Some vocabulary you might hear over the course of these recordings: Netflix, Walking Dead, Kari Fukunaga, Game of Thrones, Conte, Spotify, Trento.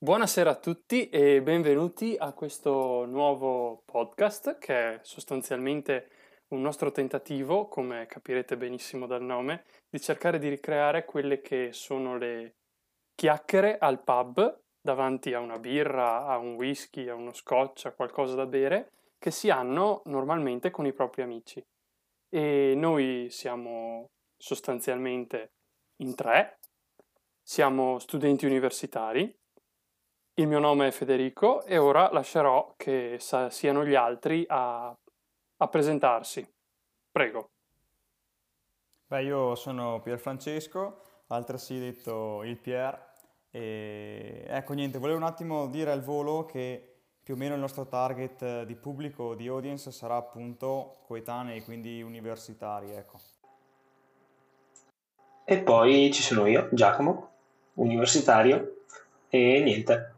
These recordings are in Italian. Buonasera a tutti e benvenuti a questo nuovo podcast che è sostanzialmente un nostro tentativo, come capirete benissimo dal nome, di cercare di ricreare quelle che sono le chiacchiere al pub davanti a una birra, a un whisky, a uno scotch, a qualcosa da bere che si hanno normalmente con i propri amici. E noi siamo sostanzialmente in tre, siamo studenti universitari. Il mio nome è Federico e ora lascerò che siano gli altri a presentarsi. Prego. Beh, io sono Pierfrancesco, altresì detto il Pier. E ecco, niente, volevo un attimo dire al volo che più o meno il nostro target di pubblico, di audience, sarà appunto coetanei, quindi universitari, ecco. E poi ci sono io, Giacomo, universitario, e niente.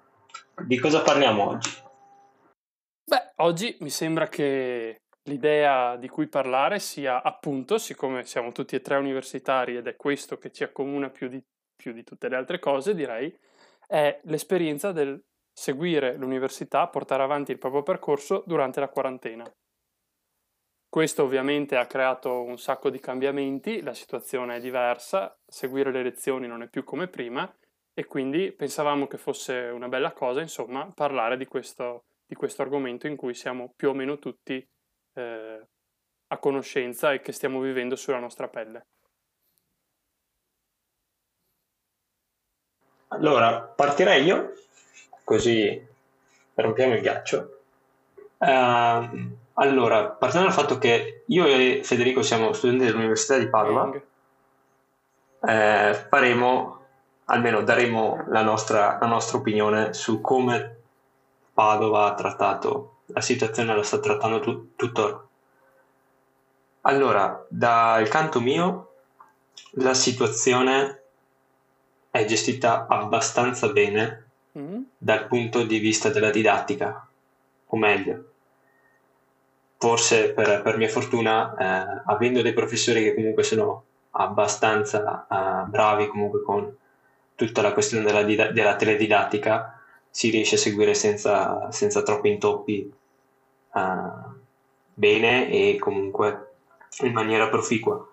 Di cosa parliamo oggi? Beh, oggi mi sembra che l'idea di cui parlare sia appunto, siccome siamo tutti e tre universitari ed è questo che ci accomuna più di tutte le altre cose, direi, è l'esperienza del seguire l'università, portare avanti il proprio percorso durante la quarantena. Questo ovviamente ha creato un sacco di cambiamenti, la situazione è diversa, seguire le lezioni non è più come prima, e quindi pensavamo che fosse una bella cosa, insomma, parlare di questo argomento in cui siamo più o meno tutti a conoscenza e che stiamo vivendo sulla nostra pelle. Allora, partirei io, così rompiamo il ghiaccio. Allora, partendo dal fatto che io e Federico siamo studenti dell'Università di Padova, faremo... almeno daremo la nostra opinione su come Padova ha trattato la situazione, la sta trattando tuttora. Allora, dal canto mio, la situazione è gestita abbastanza bene dal punto di vista della didattica, o meglio, forse per mia fortuna, avendo dei professori che comunque sono abbastanza bravi comunque con tutta la questione della teledidattica, si riesce a seguire senza troppi intoppi bene e comunque in maniera proficua.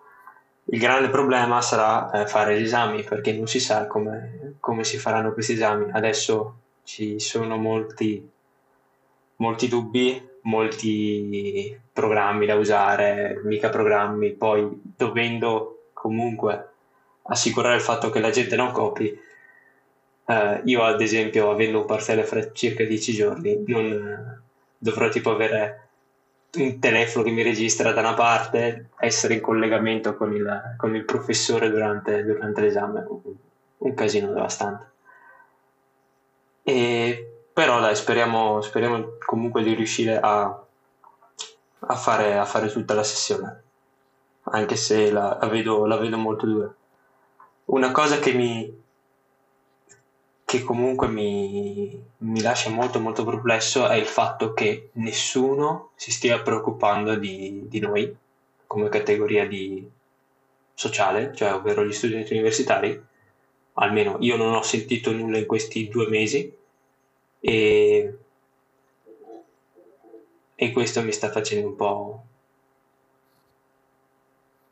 Il grande problema sarà fare gli esami, perché non si sa come si faranno questi esami. Adesso ci sono molti dubbi, molti programmi da usare, mica programmi, poi dovendo comunque assicurare il fatto che la gente non copi. Io ad esempio, avendo un parziale fra circa 10 giorni, non dovrò tipo avere un telefono che mi registra da una parte, essere in collegamento con il professore durante l'esame, un casino devastante. E però dai, speriamo comunque di riuscire a fare tutta la sessione, anche se la vedo molto dura. Una cosa che comunque mi lascia molto molto perplesso è il fatto che nessuno si stia preoccupando di noi come categoria di sociale, cioè ovvero gli studenti universitari. Almeno io non ho sentito nulla in questi 2 mesi e questo mi sta facendo un po'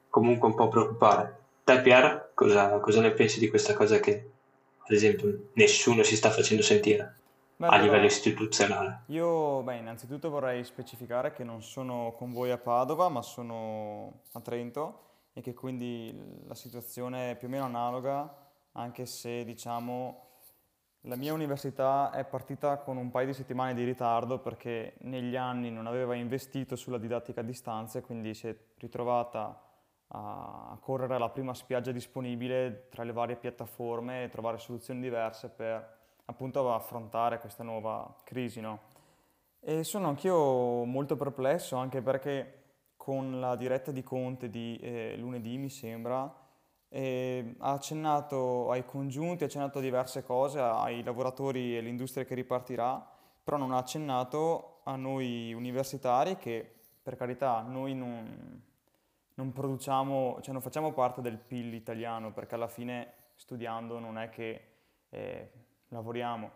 preoccupare. Te, Pier, cosa ne pensi di questa cosa che, ad esempio, nessuno si sta facendo sentire a livello istituzionale? Io, innanzitutto vorrei specificare che non sono con voi a Padova, ma sono a Trento e che quindi la situazione è più o meno analoga, anche se, diciamo, la mia università è partita con un paio di settimane di ritardo perché negli anni non aveva investito sulla didattica a distanza e quindi si è ritrovata a correre alla prima spiaggia disponibile tra le varie piattaforme e trovare soluzioni diverse per appunto affrontare questa nuova crisi, no? E sono anch'io molto perplesso, anche perché con la diretta di Conte di lunedì, mi sembra, ha accennato ai congiunti, ha accennato a diverse cose, ai lavoratori e all'industria che ripartirà, però non ha accennato a noi universitari che, per carità, noi non produciamo, cioè non facciamo parte del PIL italiano, perché alla fine studiando non è che lavoriamo.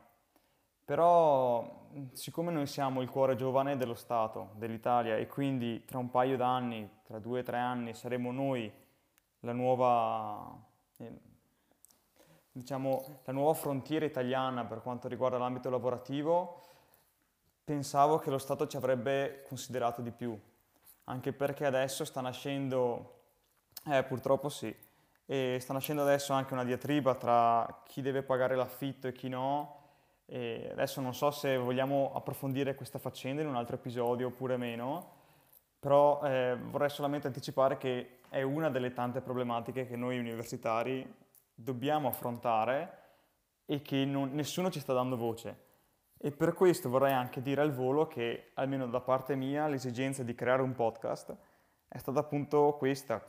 Però siccome noi siamo il cuore giovane dello Stato, dell'Italia, e quindi tra un paio d'anni, tra 2 o 3 anni, saremo noi la nuova, diciamo, la nuova frontiera italiana per quanto riguarda l'ambito lavorativo, pensavo che lo Stato ci avrebbe considerato di più, anche perché adesso sta nascendo, purtroppo sì, e sta nascendo adesso anche una diatriba tra chi deve pagare l'affitto e chi no, e adesso non so se vogliamo approfondire questa faccenda in un altro episodio oppure meno, però vorrei solamente anticipare che è una delle tante problematiche che noi universitari dobbiamo affrontare e che nessuno ci sta dando voce. E per questo vorrei anche dire al volo che, almeno da parte mia, l'esigenza di creare un podcast è stata appunto questa,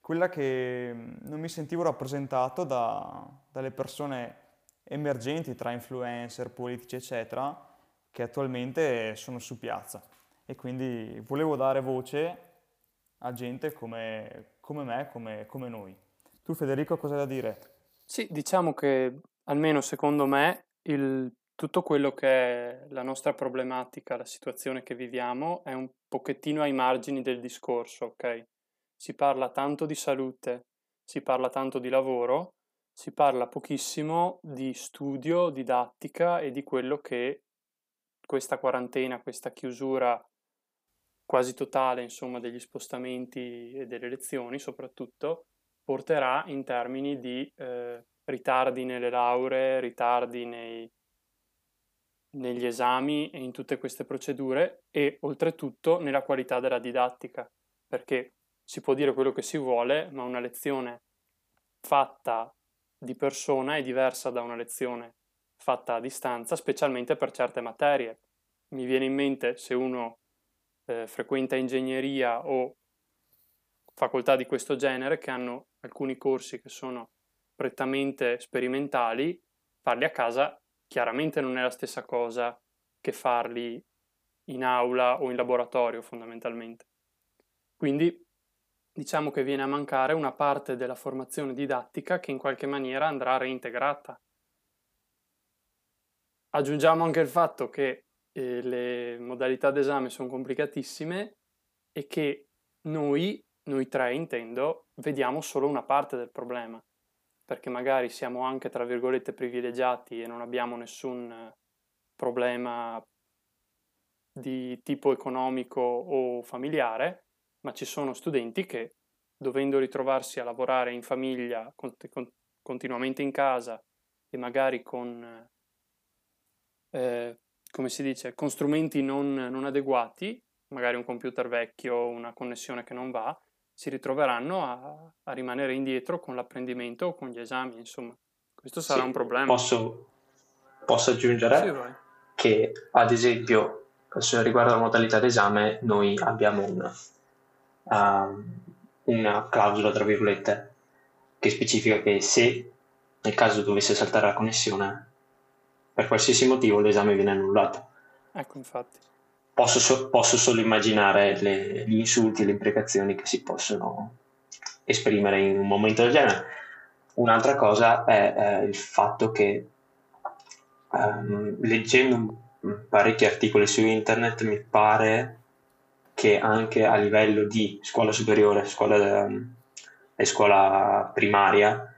quella che non mi sentivo rappresentato dalle persone emergenti tra influencer, politici, eccetera, che attualmente sono su piazza. E quindi volevo dare voce a gente come me, come noi. Tu, Federico, cosa hai da dire? Sì, diciamo che, almeno secondo me, tutto quello che è la nostra problematica, la situazione che viviamo, è un pochettino ai margini del discorso, ok? Si parla tanto di salute, si parla tanto di lavoro, si parla pochissimo di studio, didattica e di quello che questa quarantena, questa chiusura quasi totale, insomma, degli spostamenti e delle lezioni soprattutto, porterà in termini di ritardi nelle lauree, ritardi negli esami e in tutte queste procedure e oltretutto nella qualità della didattica, perché si può dire quello che si vuole, ma una lezione fatta di persona è diversa da una lezione fatta a distanza, specialmente per certe materie. Mi viene in mente, se uno frequenta ingegneria o facoltà di questo genere, che hanno alcuni corsi che sono prettamente sperimentali, farli a casa chiaramente non è la stessa cosa che farli in aula o in laboratorio, fondamentalmente. Quindi diciamo che viene a mancare una parte della formazione didattica che in qualche maniera andrà reintegrata. Aggiungiamo anche il fatto che le modalità d'esame sono complicatissime e che noi tre intendo, vediamo solo una parte del problema, perché magari siamo anche, tra virgolette, privilegiati e non abbiamo nessun problema di tipo economico o familiare, ma ci sono studenti che, dovendo ritrovarsi a lavorare in famiglia, continuamente in casa e magari con, con strumenti non adeguati, magari un computer vecchio, una connessione che non va, si ritroveranno a rimanere indietro con l'apprendimento o con gli esami, insomma. Questo sarà un problema. Posso aggiungere che, ad esempio, riguardo alla modalità d'esame, noi abbiamo una clausola, tra virgolette, che specifica che se nel caso dovesse saltare la connessione, per qualsiasi motivo l'esame viene annullato. Ecco, infatti. Posso solo immaginare gli insulti e le imprecazioni che si possono esprimere in un momento del genere. Un'altra cosa è il fatto che leggendo parecchi articoli su internet mi pare che anche a livello di scuola superiore, e scuola primaria,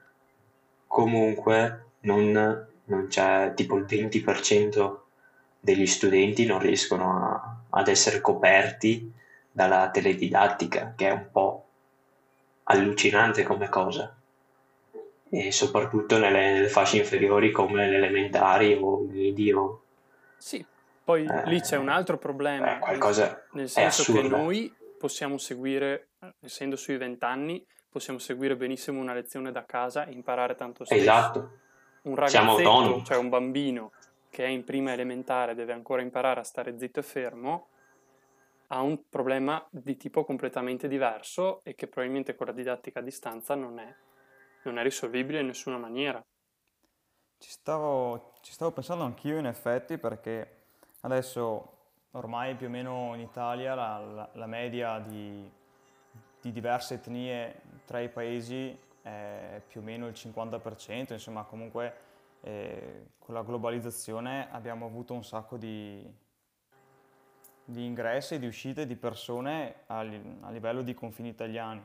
comunque non c'è tipo il 20% degli studenti non riescono ad essere coperti dalla teledidattica, che è un po' allucinante come cosa, e soprattutto nelle fasce inferiori come le elementari o medio sì, poi lì c'è un altro problema, nel senso che noi possiamo seguire, essendo sui 20 anni, possiamo seguire benissimo una lezione da casa e imparare tanto stesso. Esatto. Un ragazzetto, cioè un bambino che è in prima elementare, deve ancora imparare a stare zitto e fermo, ha un problema di tipo completamente diverso e che probabilmente con la didattica a distanza non è risolvibile in nessuna maniera. Ci stavo pensando anch'io, in effetti, perché adesso ormai più o meno in Italia la media di diverse etnie tra i paesi è più o meno il 50%, insomma comunque E con la globalizzazione abbiamo avuto un sacco di ingressi, di uscite, di persone a livello di confini italiani.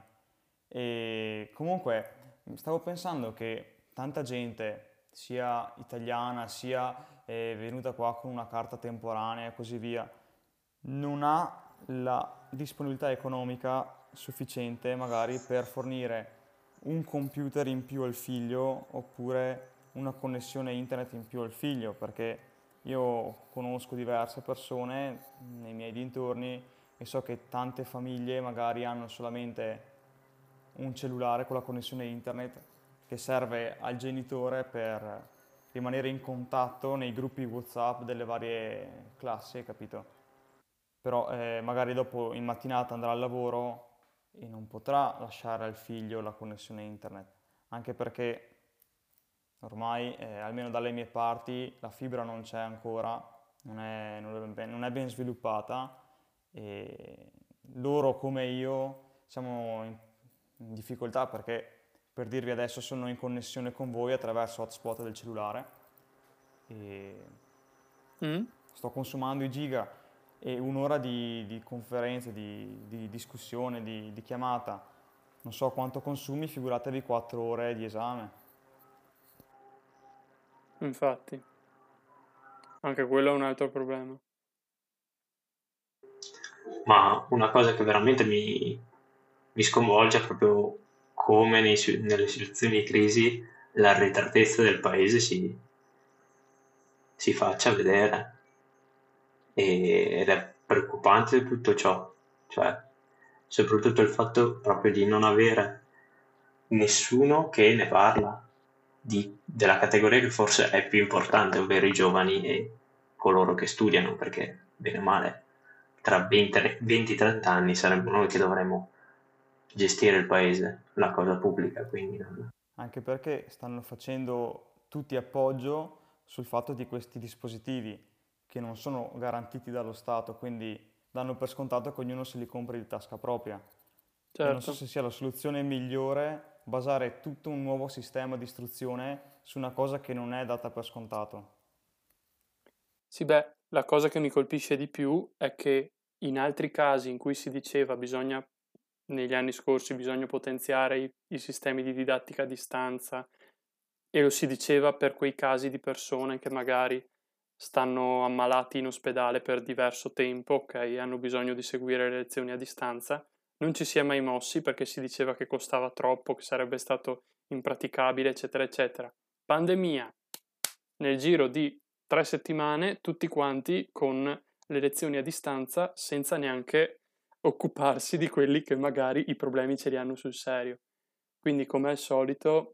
E comunque stavo pensando che tanta gente, sia italiana, sia venuta qua con una carta temporanea e così via, non ha la disponibilità economica sufficiente magari per fornire un computer in più al figlio oppure una connessione internet in più al figlio, perché io conosco diverse persone nei miei dintorni e so che tante famiglie magari hanno solamente un cellulare con la connessione internet che serve al genitore per rimanere in contatto nei gruppi WhatsApp delle varie classi, capito? Però magari dopo in mattinata andrà al lavoro e non potrà lasciare al figlio la connessione internet, anche perché ormai, almeno dalle mie parti, la fibra non c'è ancora, non è ben sviluppata e loro come io siamo in difficoltà perché, per dirvi adesso, sono in connessione con voi attraverso hotspot del cellulare e sto consumando i giga e un'ora di conferenze, di discussione, di chiamata. Non so quanto consumi, figuratevi 4 ore di esame. Infatti, anche quello è un altro problema. Ma una cosa che veramente mi sconvolge è proprio come nelle situazioni di crisi l'arretratezza del paese si faccia vedere. Ed è preoccupante tutto ciò, cioè soprattutto il fatto proprio di non avere nessuno che ne parla. Della categoria che forse è più importante, ovvero i giovani e coloro che studiano, perché bene o male tra 20-30 anni saremmo noi che dovremmo gestire il paese, la cosa pubblica, quindi non... Anche perché stanno facendo tutti appoggio sul fatto di questi dispositivi che non sono garantiti dallo Stato, quindi danno per scontato che ognuno se li compri di tasca propria. Certo. Non so se sia la soluzione migliore basare tutto un nuovo sistema di istruzione su una cosa che non è data per scontato. Sì, beh, la cosa che mi colpisce di più è che in altri casi in cui si diceva negli anni scorsi bisogna potenziare i sistemi di didattica a distanza, e lo si diceva per quei casi di persone che magari stanno ammalati in ospedale per diverso tempo, ok, hanno bisogno di seguire le lezioni a distanza, non ci si è mai mossi perché si diceva che costava troppo, che sarebbe stato impraticabile, eccetera, eccetera. Pandemia, nel giro di 3 settimane, tutti quanti con le lezioni a distanza senza neanche occuparsi di quelli che magari i problemi ce li hanno sul serio. Quindi, come al solito,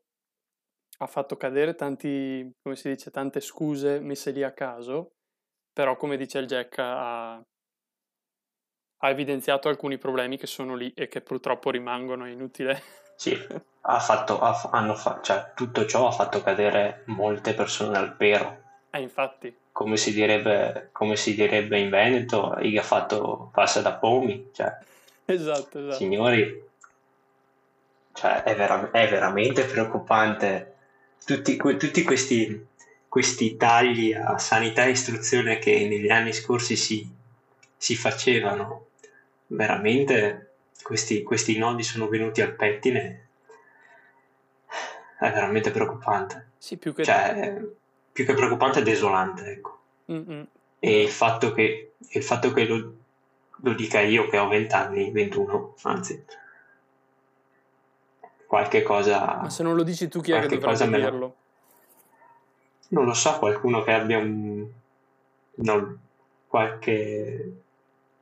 ha fatto cadere tante scuse messe lì a caso, però, come dice il Jack, ha evidenziato alcuni problemi che sono lì e che purtroppo rimangono, è inutile. Sì, tutto ciò ha fatto cadere molte persone al pero. Infatti. Come si direbbe in Veneto, il gaffatto passa da pomi, cioè. Esatto. Signori, cioè è veramente preoccupante tutti questi tagli a sanità e istruzione che negli anni scorsi si facevano. Veramente questi nodi sono venuti al pettine, è veramente preoccupante. Sì, più che preoccupante è desolante, ecco. Mm-hmm. E il fatto che lo dica io che ho 20 anni, 21 anzi, qualche cosa. Ma se non lo dici tu, chi è che dovrebbe dirlo? Non lo so, qualcuno che abbia qualche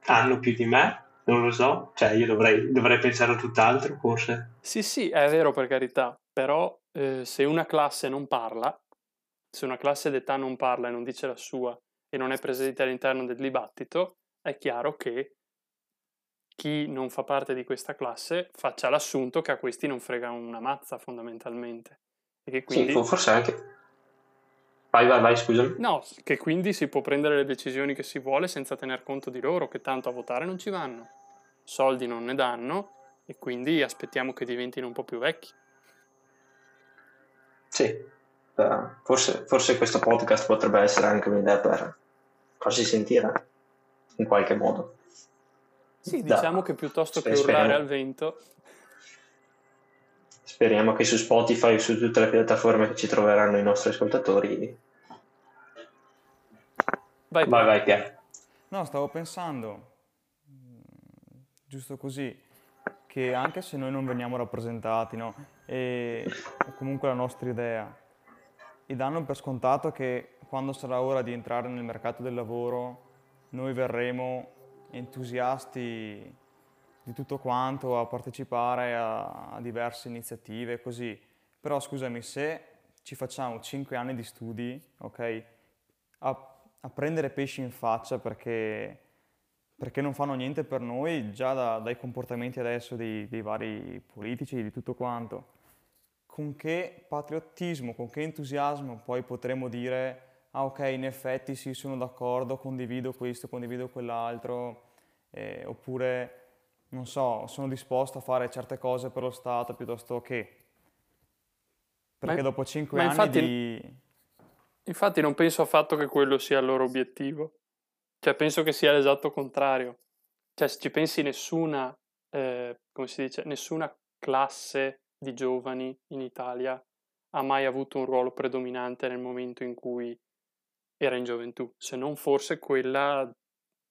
anno più di me, non lo so, cioè io dovrei pensare a tutt'altro, forse. Sì, è vero, per carità, però se una classe non parla, se una classe d'età non parla e non dice la sua e non è presente all'interno del dibattito, è chiaro che chi non fa parte di questa classe faccia l'assunto che a questi non frega una mazza, fondamentalmente. E che quindi... Sì, forse anche... Vai, scusami. No, che quindi si può prendere le decisioni che si vuole senza tener conto di loro, che tanto a votare non ci vanno, soldi non ne danno, e quindi aspettiamo che diventino un po' più vecchi. Sì, Forse questo podcast potrebbe essere anche un'idea per farsi sentire in qualche modo. Sì, diciamo che piuttosto che urlare al vento. Speriamo che su Spotify o su tutte le piattaforme che ci troveranno i nostri ascoltatori. Vai Pier. No, stavo pensando, giusto così, che anche se noi non veniamo rappresentati, no? E comunque la nostra idea, e danno per scontato che quando sarà ora di entrare nel mercato del lavoro noi verremo entusiasti di tutto quanto a partecipare a diverse iniziative, così. Però scusami, se ci facciamo 5 anni di studi, ok, a prendere pesci in faccia perché non fanno niente per noi, già dai comportamenti adesso dei vari politici, di tutto quanto, con che patriottismo, con che entusiasmo poi potremo dire ah ok, in effetti sì, sono d'accordo, condivido questo, condivido quell'altro, oppure non so, sono disposto a fare certe cose per lo Stato piuttosto che... Perché dopo 5 anni infatti, infatti non penso affatto che quello sia il loro obiettivo. Cioè penso che sia l'esatto contrario. Cioè se ci pensi nessuna, come si dice, nessuna classe di giovani in Italia ha mai avuto un ruolo predominante nel momento in cui era in gioventù, se non forse quella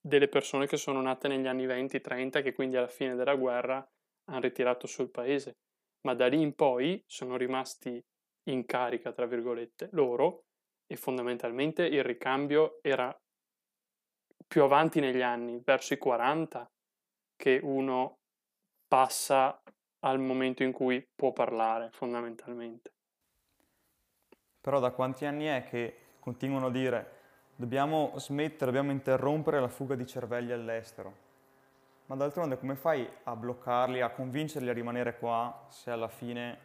delle persone che sono nate negli anni 20-30, che quindi alla fine della guerra hanno ritirato sul paese. Ma da lì in poi sono rimasti in carica, tra virgolette, loro, e fondamentalmente il ricambio era più avanti negli anni, verso i 40, che uno passa al momento in cui può parlare, fondamentalmente. Però da quanti anni è che continuano a dire dobbiamo interrompere la fuga di cervelli all'estero? Ma d'altronde come fai a bloccarli, a convincerli a rimanere qua, se alla fine...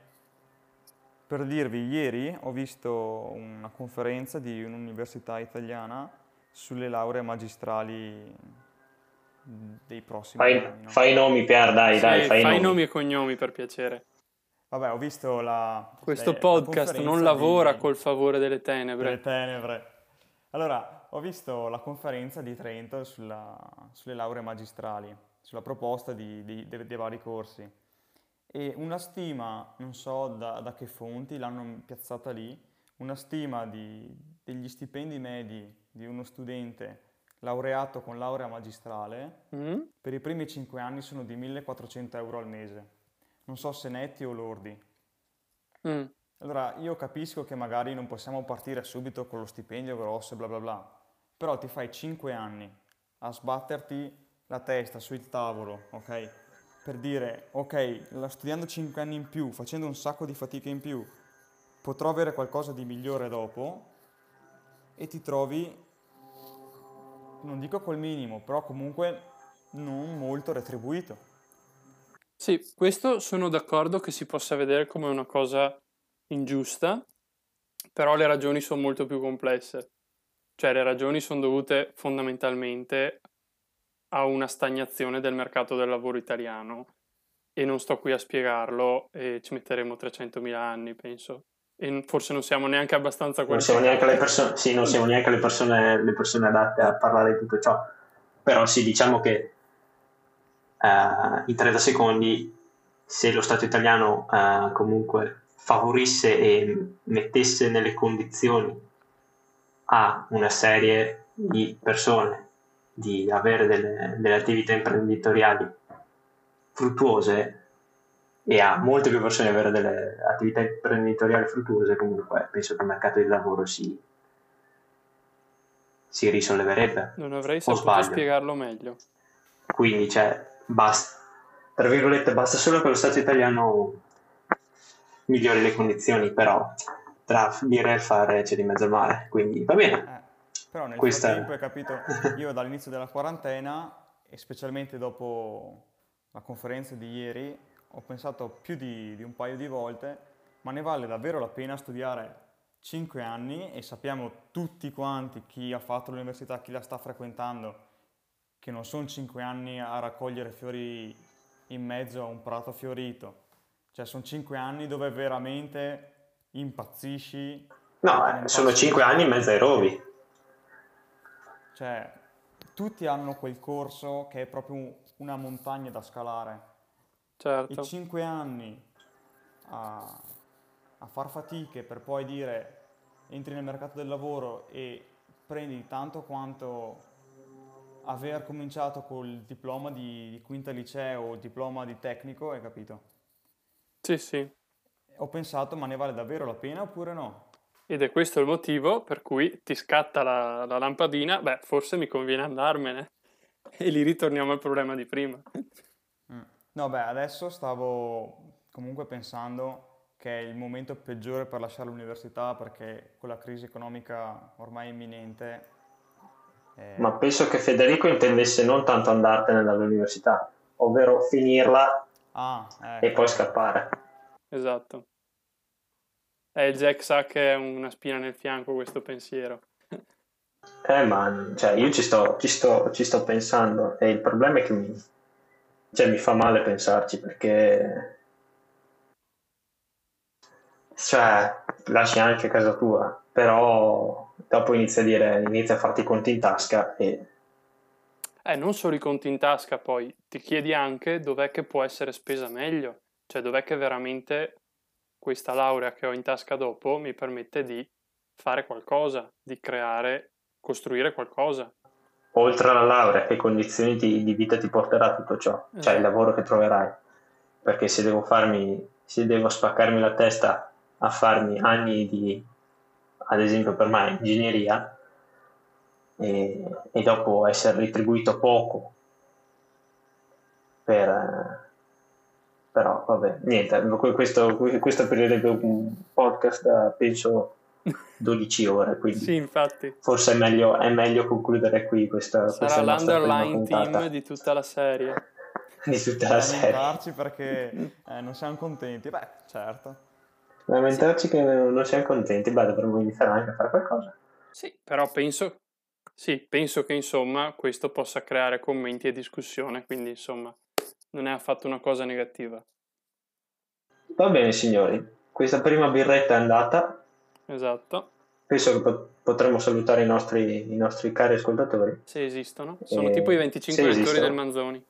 Per dirvi, ieri ho visto una conferenza di un'università italiana sulle lauree magistrali dei prossimi anni. No? Fai i nomi, Pier, dai, fai nomi e cognomi, per piacere. Vabbè, ho visto questo podcast non lavora col favore delle tenebre. Allora, ho visto la conferenza di Trento sulle lauree magistrali, sulla proposta dei vari corsi. E una stima, non so da che fonti, l'hanno piazzata lì, una stima degli stipendi medi di uno studente laureato con laurea magistrale per i primi 5 anni sono di 1.400 euro al mese. Non so se netti o lordi. Allora, io capisco che magari non possiamo partire subito con lo stipendio grosso e bla bla bla, però ti fai 5 anni a sbatterti la testa sul tavolo, ok? Per dire, ok, studiando 5 anni in più, facendo un sacco di fatiche in più, potrò avere qualcosa di migliore dopo, e ti trovi, non dico col minimo, però comunque non molto retribuito. Sì, questo sono d'accordo che si possa vedere come una cosa ingiusta, però le ragioni sono molto più complesse. Cioè le ragioni sono dovute fondamentalmente a una stagnazione del mercato del lavoro italiano, e non sto qui a spiegarlo, e ci metteremo 300.000 anni, penso, e forse non siamo neanche abbastanza non siamo neanche le persone adatte a parlare di tutto ciò. Però sì, diciamo che in 30 secondi, se lo Stato italiano comunque favorisse e mettesse nelle condizioni a una serie di persone di avere delle attività imprenditoriali fruttuose, e a molte più persone avere delle attività imprenditoriali fruttuose, comunque penso che il mercato del lavoro si risolleverebbe. Non avrei saputo spiegarlo meglio. Quindi cioè, basta, tra virgolette, basta solo che lo Stato italiano migliori le condizioni, però tra dire e fare c'è di mezzo al mare, quindi va bene. Però nel frattempo, hai capito, io dall'inizio della quarantena, e specialmente dopo la conferenza di ieri, ho pensato più di un paio di volte, ma ne vale davvero la pena studiare 5 anni, e sappiamo tutti quanti, chi ha fatto l'università, chi la sta frequentando, che non sono 5 anni a raccogliere fiori in mezzo a un prato fiorito. Cioè sono 5 anni dove veramente impazzisci, No, sono 5 anni e mezzo ai rovi. Cioè, tutti hanno quel corso che è proprio una montagna da scalare. Certo. I 5 anni a far fatiche per poi dire entri nel mercato del lavoro e prendi tanto quanto aver cominciato col diploma di quinta liceo o diploma di tecnico, hai capito? Sì, sì. Ho pensato, ma ne vale davvero la pena oppure no? Ed è questo il motivo per cui ti scatta la lampadina, beh, forse mi conviene andarmene. E lì ritorniamo al problema di prima. No, beh, adesso stavo comunque pensando che è il momento peggiore per lasciare l'università, perché con la crisi economica ormai imminente... Ma penso che Federico intendesse non tanto andartene dall'università, ovvero finirla ecco. E poi scappare. Esatto. Il Jack sa che è una spina nel fianco questo pensiero. Ma cioè, io ci sto pensando, e il problema è che mi fa male pensarci, perché cioè lasci anche casa tua, però dopo inizia a farti i conti in tasca e... non solo i conti in tasca, poi ti chiedi anche dov'è che può essere spesa meglio, cioè dov'è che veramente... questa laurea che ho in tasca dopo mi permette di fare qualcosa, di creare, costruire qualcosa. Oltre alla laurea, che condizioni di vita ti porterà tutto ciò? Cioè il lavoro che troverai. Perché se devo spaccarmi la testa a farmi anni di, ad esempio per me, ingegneria, e dopo essere retribuito poco per... Però vabbè, niente, questo periodo è un podcast da penso 12 ore, quindi sì, infatti. Forse è meglio concludere qui questa sarà l'underline team di tutta la serie. Di tutta la serie. Perché non siamo contenti, beh, certo. Lamentarci sì. Che non siamo contenti, beh, dovremmo iniziare anche a fare qualcosa. Sì, però penso che insomma questo possa creare commenti e discussione, quindi insomma... non è affatto una cosa negativa. Va bene signori, questa prima birretta è andata. Esatto. Penso che potremmo salutare i nostri cari ascoltatori. Se esistono, sono tipo i 25 lettori del Manzoni.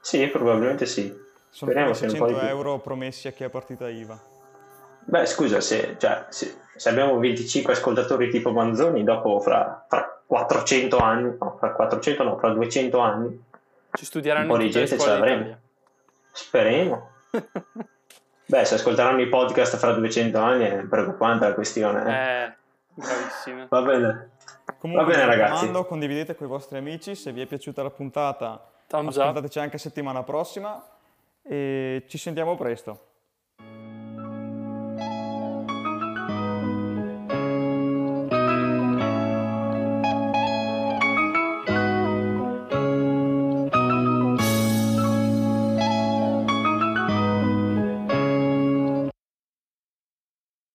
Sì, probabilmente sì. Sono speriamo 600 euro promessi a chi ha partita IVA. Beh scusa, se abbiamo 25 ascoltatori tipo Manzoni, dopo fra 400 anni, no, fra 400 no, fra 200 anni ci studieranno in tutte le scuole d'Italia. Speriamo. Beh, se ascolteranno i podcast fra 200 anni è preoccupante la questione. Bravissima. Va bene. Comunque, va bene ragazzi. Raccomando, condividete con i vostri amici. Se vi è piaciuta la puntata, ascoltateci anche settimana prossima. E ci sentiamo presto.